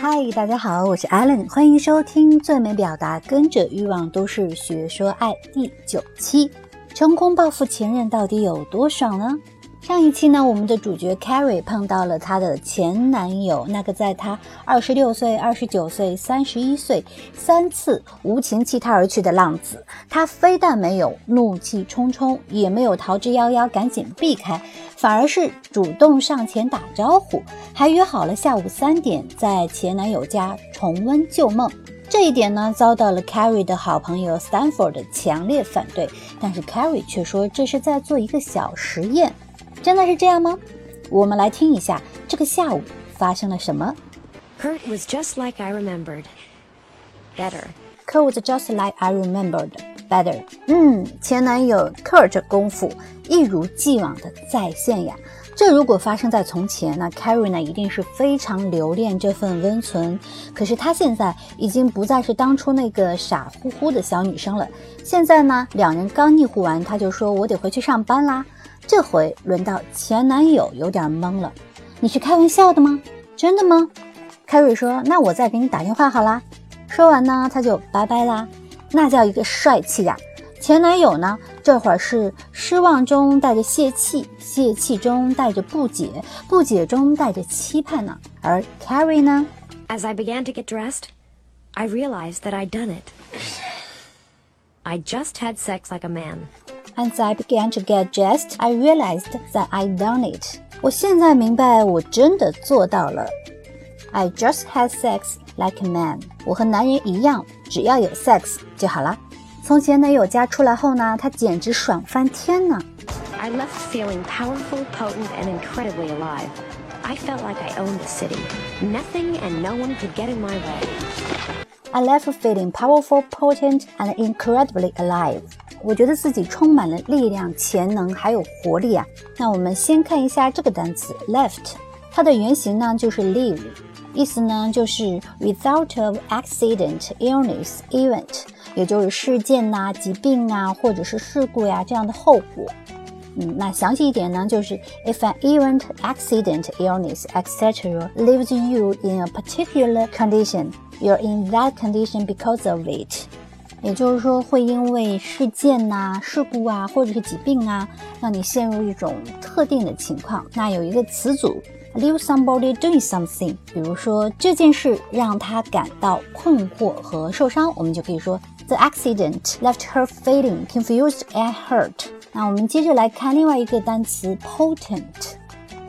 嗨，大家好，我是 Alan， 欢迎收听最美表达，跟着欲望都市学说爱第9期，成功报复前任到底有多爽呢？上一期呢，我们的主角 Carrie 碰到了她的前男友，那个在她26岁、29岁、31岁3次无情弃她而去的浪子。她非但没有怒气冲冲，也没有逃之夭夭赶紧避开，反而是主动上前打招呼，还约好了下午3点在前男友家重温旧梦。这一点呢，遭到了 Carrie 的好朋友 Stanford 的强烈反对，但是 Carrie 却说这是在做一个小实验。真的是这样吗？我们来听一下这个下午发生了什么。 Kurt was just like I remembered, better. Kurt was just like I remembered, better. 前男友 Kurt 功夫一如既往的在线呀。这如果发生在从前，那 Carrie 呢一定是非常留恋这份温存。可是她现在已经不再是当初那个傻乎乎的小女生了。现在呢，两人刚腻乎完，她就说我得回去上班啦。这回轮到前男友有点懵了，你是开玩笑的吗？真的吗？ Carrie 说那我再给你打电话好啦。说完呢，她就拜拜啦，那叫一个帅气呀。前男友呢，这会儿是失望中带着泄气，泄气中带着不解，不解中带着期盼呢。而 Carrie 呢 As I began to get dressed, I realized that I'd done it. I just had sex like a man. As I began to get dressed, I realized that I'd done it. 我现在明白我真的做到了。I just had sex like a man. 我和男人一样，只要有 sex 就好了。从前男友家出来后呢，他简直爽翻天呢。I left feeling powerful, potent, and incredibly alive. I felt like I owned the city. Nothing and no one could get in my way. I left feeling powerful, potent, and incredibly alive. 我觉得自己充满了力量、潜能还有活力啊。那我们先看一下这个单词 left， 它的原型呢就是 leave， 意思呢就是 result of accident, illness, event。也就是事件呐、疾病啊，或者是事故呀、这样的后果。那详细一点呢，就是 if an event, accident, illness, etc. leaves you in a particular condition, you're in that condition because of it. 也就是说，会因为事件呐、事故啊，或者是疾病啊，让你陷入一种特定的情况。那有一个词组 leave somebody doing something， 比如说这件事让他感到困惑和受伤，我们就可以说。The accident left her feeling confused and hurt. 那我们接着来看另外一个单词 potent，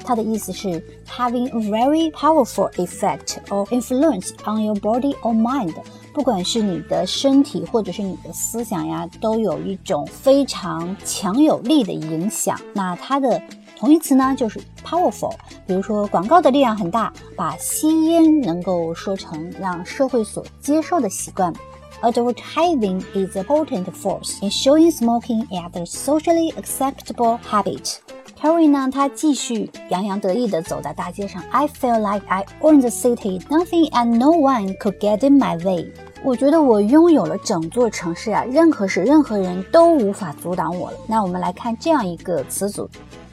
它的意思是 having a very powerful effect or influence on your body or mind. 不管是你的身体或者是你的思想呀，都有一种非常强有力的影响。那它的同义词呢就是 powerful， 比如说广告的力量很大，把吸烟能够说成让社会所接受的习惯。Advertising is a potent force in showing smoking as a socially acceptable habit. Carrie 呢，她继续洋洋得意地走在大街上。I feel like I own the city. Nothing and no one could get in my way. 我觉得我拥有了整座城市啊，任何事、任何人都无法阻挡我了。那我们来看这样一个词组。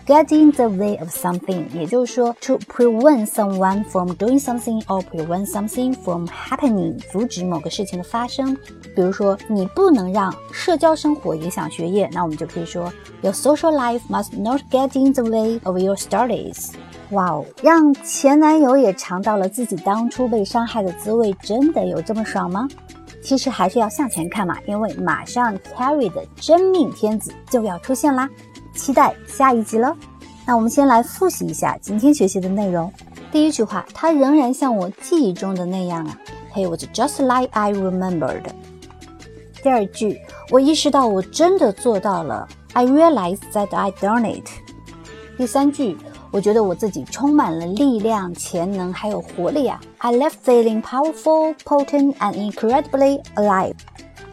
Get in the way of something， 也就是说 to prevent someone from doing something or prevent something from happening， 阻止某个事情的发生。比如说，你不能让社交生活影响学业，那我们就可以说 Your social life must not get in the way of your studies。 哇哦，让前男友也尝到了自己当初被伤害的滋味，真的有这么爽吗？其实还是要向前看嘛，因为马上 Carrie 的真命天子就要出现啦，期待下一集了。那我们先来复习一下今天学习的内容。第一句话，它仍然像我记忆中的那样啊。He was just like I remembered。 第二句，我意识到我真的做到了。I realized that I done it。 第三句，我觉得我自己充满了力量、潜能还有活力啊。I left feeling powerful, potent and incredibly alive。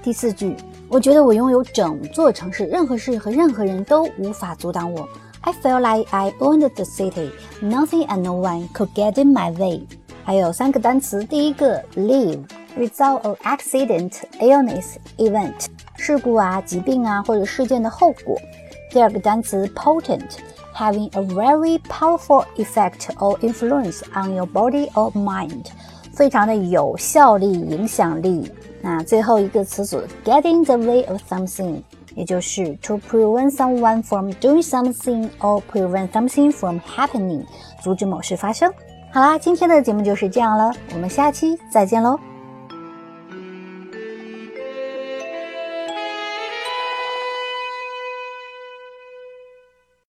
第四句，我觉得我拥有整座城市，任何事和任何人都无法阻挡我。I feel like I owned the city. Nothing and no one could get in my way. 还有3个单词，第一个 leave, result of accident, illness, event， 事故啊、疾病啊或者事件的后果。第二个单词 potent, having a very powerful effect or influence on your body or mind. 非常的有效力、影响力。那最后一个词组 get in the way of something， 也就是 to prevent someone from doing something or prevent something from happening， 阻止某事发生。好啦，今天的节目就是这样了，我们下期再见喽。